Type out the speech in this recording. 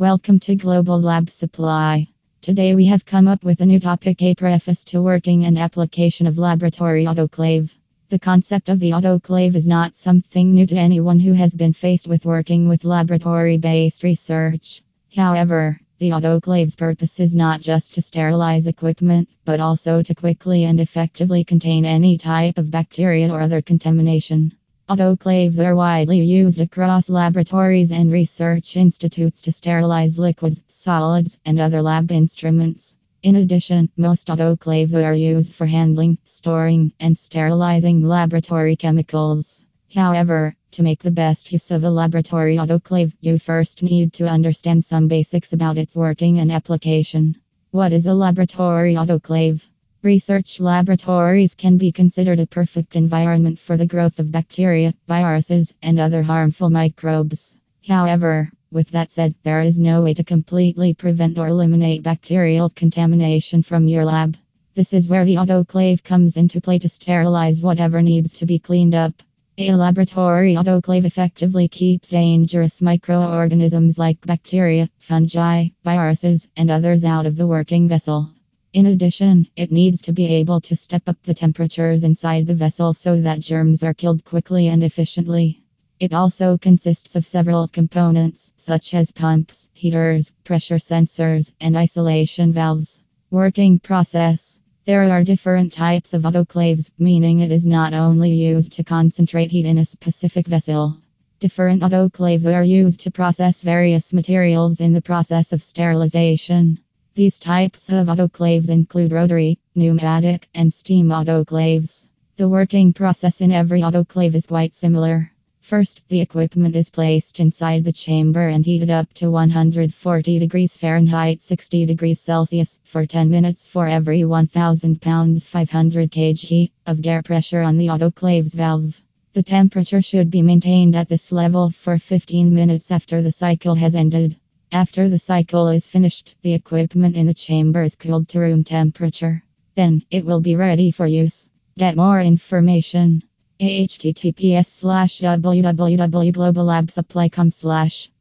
Welcome to Global Lab Supply. Today we have come up with a new topic, a preface to working and application of laboratory autoclave. The concept of the autoclave is not something new to anyone who has been faced with working with laboratory-based research. However, the autoclave's purpose is not just to sterilize equipment, but also to quickly and effectively contain any type of bacteria or other contamination. Autoclaves are widely used across laboratories and research institutes to sterilize liquids, solids, and other lab instruments. In addition, most autoclaves are used for handling, storing, and sterilizing laboratory chemicals. However, to make the best use of a laboratory autoclave, you first need to understand some basics about its working and application. What is a laboratory autoclave? Research laboratories can be considered a perfect environment for the growth of bacteria, viruses, and other harmful microbes. However, with that said, there is no way to completely prevent or eliminate bacterial contamination from your lab. This is where the autoclave comes into play to sterilize whatever needs to be cleaned up. A laboratory autoclave effectively keeps dangerous microorganisms like bacteria, fungi, viruses, and others out of the working vessel. In addition, it needs to be able to step up the temperatures inside the vessel so that germs are killed quickly and efficiently. It also consists of several components, such as pumps, heaters, pressure sensors, and isolation valves. Working process. There are different types of autoclaves, meaning it is not only used to concentrate heat in a specific vessel. Different autoclaves are used to process various materials in the process of sterilization. These types of autoclaves include rotary, pneumatic, and steam autoclaves. The working process in every autoclave is quite similar. First, the equipment is placed inside the chamber and heated up to 140 degrees Fahrenheit, 60 degrees Celsius, for 10 minutes for every 1,000 pounds, 500 kg, of air pressure on the autoclave's valve. The temperature should be maintained at this level for 15 minutes after the cycle has ended. After the cycle is finished, the equipment in the chamber is cooled to room temperature. Then, it will be ready for use. Get more information: https://www.globallabsupply.com/